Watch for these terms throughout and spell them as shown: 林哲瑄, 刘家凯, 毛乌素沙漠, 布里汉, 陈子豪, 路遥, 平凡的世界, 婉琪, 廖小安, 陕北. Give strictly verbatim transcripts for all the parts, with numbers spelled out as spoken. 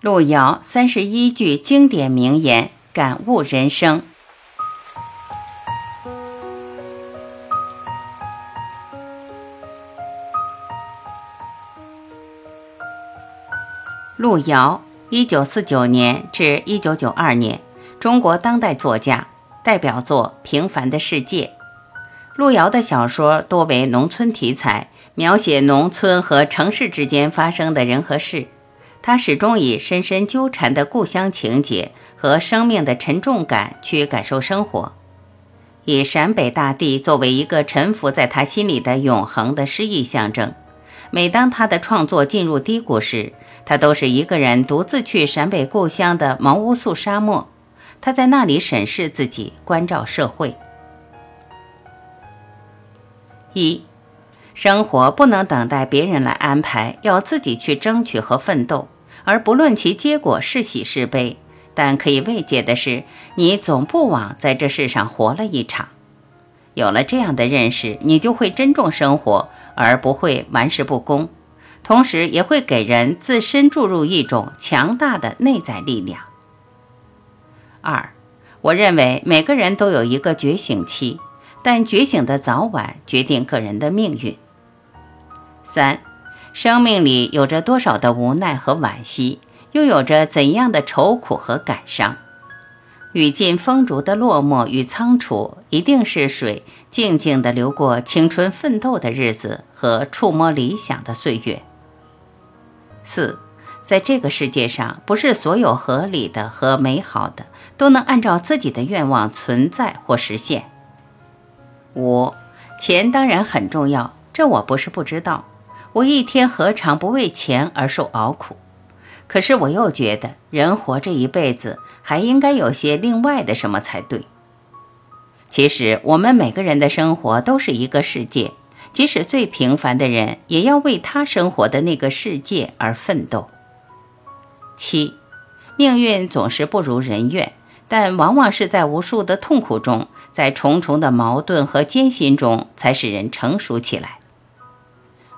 路遥三十一句经典名言，感悟人生。路遥，一九四九年至一九九二年，中国当代作家，代表作《平凡的世界》。路遥的小说多为农村题材，描写农村和城市之间发生的人和事。他始终以深深纠缠的故乡情结和生命的沉重感去感受生活，以陕北大地作为一个沉浮在他心里的永恒的诗意象征。每当他的创作进入低谷时，他都是一个人独自去陕北故乡的毛乌素沙漠，他在那里审视自己，关照社会。一，生活不能等待别人来安排，要自己去争取和奋斗，而不论其结果是喜是悲，但可以慰藉的是，你总不枉在这世上活了一场。有了这样的认识，你就会珍重生活，而不会玩世不恭，同时也会给人自身注入一种强大的内在力量。二，我认为每个人都有一个觉醒期，但觉醒的早晚决定个人的命运。三，生命里有着多少的无奈和惋惜，又有着怎样的愁苦和感伤？雨尽风竹的落寞与仓促，一定是水静静地流过青春奋斗的日子和触摸理想的岁月。四，在这个世界上，不是所有合理的和美好的都能按照自己的愿望存在或实现。五，钱当然很重要，这我不是不知道，我一天何尝不为钱而受熬苦。可是我又觉得，人活这一辈子，还应该有些另外的什么才对。其实我们每个人的生活都是一个世界，即使最平凡的人，也要为他生活的那个世界而奋斗。七，命运总是不如人愿，但往往是在无数的痛苦中，在重重的矛盾和艰辛中，才使人成熟起来。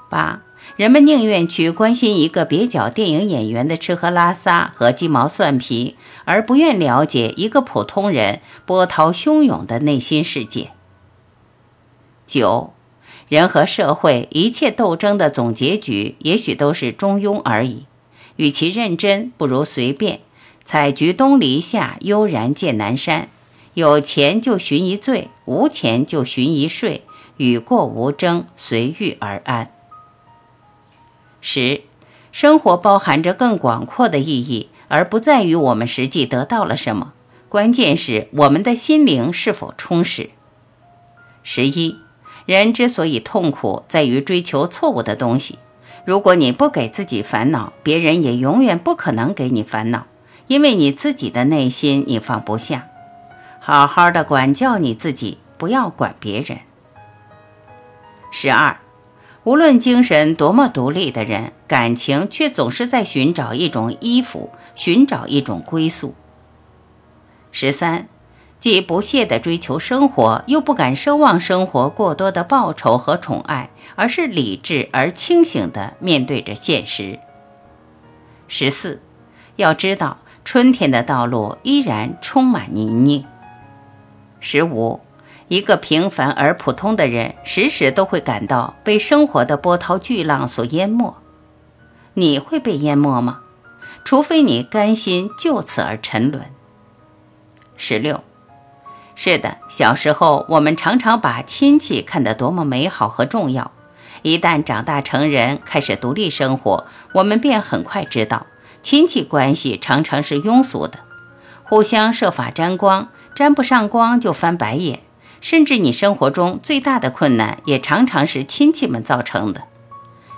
八，人们宁愿去关心一个蹩脚电影演员的吃喝拉撒和鸡毛蒜皮，而不愿了解一个普通人波涛汹涌的内心世界。九，人和社会一切斗争的总结局，也许都是中庸而已。与其认真，不如随便。采菊东篱下，悠然见南山。有钱就寻一醉，无钱就寻一睡。与过无争，随遇而安。十，生活包含着更广阔的意义，而不在于我们实际得到了什么，关键是我们的心灵是否充实。十一，人之所以痛苦，在于追求错误的东西。如果你不给自己烦恼，别人也永远不可能给你烦恼，因为你自己的内心你放不下。好好的管教你自己，不要管别人。十二，无论精神多么独立的人，感情却总是在寻找一种依附，寻找一种归宿。十三，既不懈地追求生活，又不敢奢望生活过多的报酬和宠爱，而是理智而清醒地面对着现实。十四，要知道，春天的道路依然充满泥泞。十五，一个平凡而普通的人，时时都会感到被生活的波涛巨浪所淹没。你会被淹没吗？除非你甘心就此而沉沦。十六，是的，小时候我们常常把亲戚看得多么美好和重要，一旦长大成人，开始独立生活，我们便很快知道，亲戚关系常常是庸俗的，互相设法沾光，沾不上光就翻白眼，甚至你生活中最大的困难也常常是亲戚们造成的。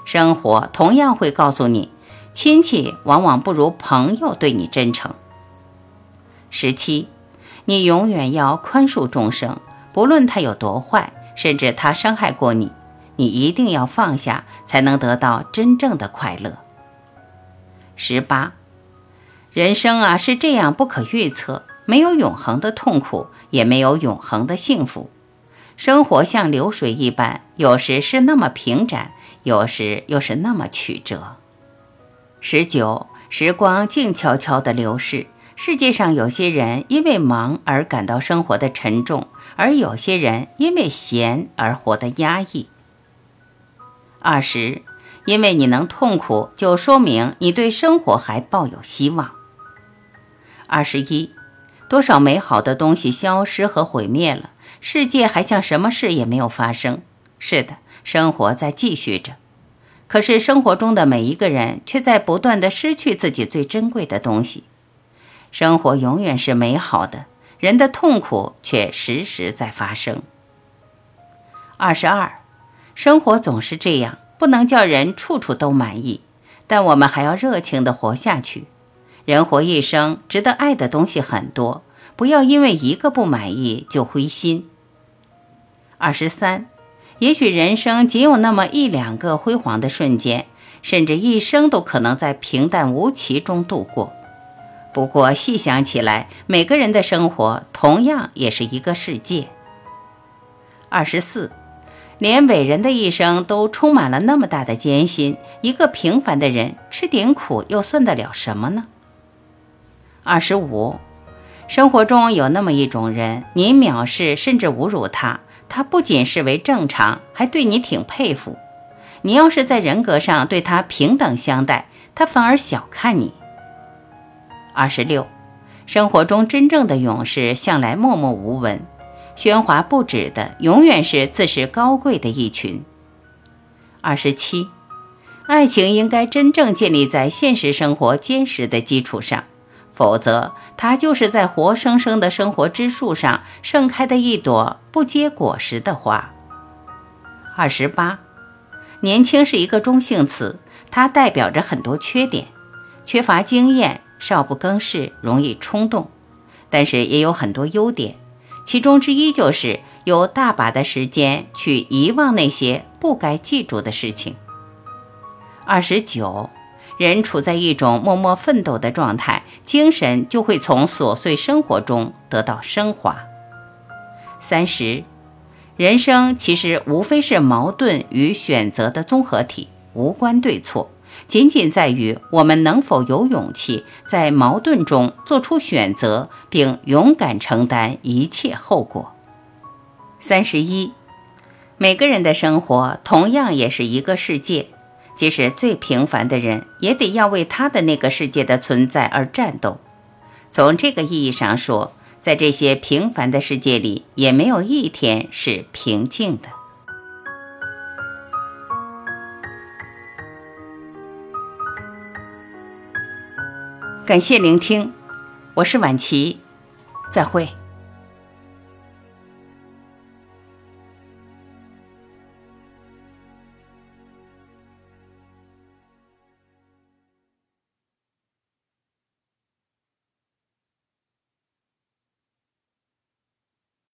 生活同样会告诉你，亲戚往往不如朋友对你真诚。十七，你永远要宽恕众生，不论他有多坏，甚至他伤害过你，你一定要放下，才能得到真正的快乐。十八，人生啊是这样不可预测，没有永恒的痛苦，也没有永恒的幸福。生活像流水一般，有时是那么平展，有时又是那么曲折。十九，时光静悄悄地流逝，世界上有些人因为忙而感到生活的沉重，而有些人因为闲而活得压抑。二十，因为你能痛苦，就说明你对生活还抱有希望。二十一，多少美好的东西消失和毁灭了，世界还像什么事也没有发生。是的，生活在继续着，可是生活中的每一个人却在不断地失去自己最珍贵的东西。生活永远是美好的，人的痛苦却时时在发生。二十二，生活总是这样，不能叫人处处都满意，但我们还要热情地活下去。人活一生，值得爱的东西很多，不要因为一个不满意就灰心。二十三，也许人生仅有那么一两个辉煌的瞬间，甚至一生都可能在平淡无奇中度过。不过细想起来，每个人的生活同样也是一个世界。二十四，连伟人的一生都充满了那么大的艰辛，一个平凡的人吃点苦又算得了什么呢？二十五，生活中有那么一种人，你藐视甚至侮辱他，他不仅视为正常，还对你挺佩服。你要是在人格上对他平等相待，他反而小看你。二十六，生活中真正的勇士向来默默无闻，喧哗不止的永远是自视高贵的一群。二十七，爱情应该真正建立在现实生活坚实的基础上，否则它就是在活生生的生活之树上盛开的一朵不结果实的花。二十八，年轻是一个中性词，它代表着很多缺点，缺乏经验，少不更事，容易冲动，但是也有很多优点，其中之一就是有大把的时间去遗忘那些不该记住的事情。二十九，人处在一种默默奋斗的状态，精神就会从琐碎生活中得到升华。三十，人生其实无非是矛盾与选择的综合体，无关对错。仅仅在于我们能否有勇气在矛盾中做出选择，并勇敢承担一切后果。三十一，每个人的生活同样也是一个世界，即使最平凡的人，也得要为他的那个世界的存在而战斗。从这个意义上说，在这些平凡的世界里，也没有一天是平静的。感谢聆听，我是婉琪，再会。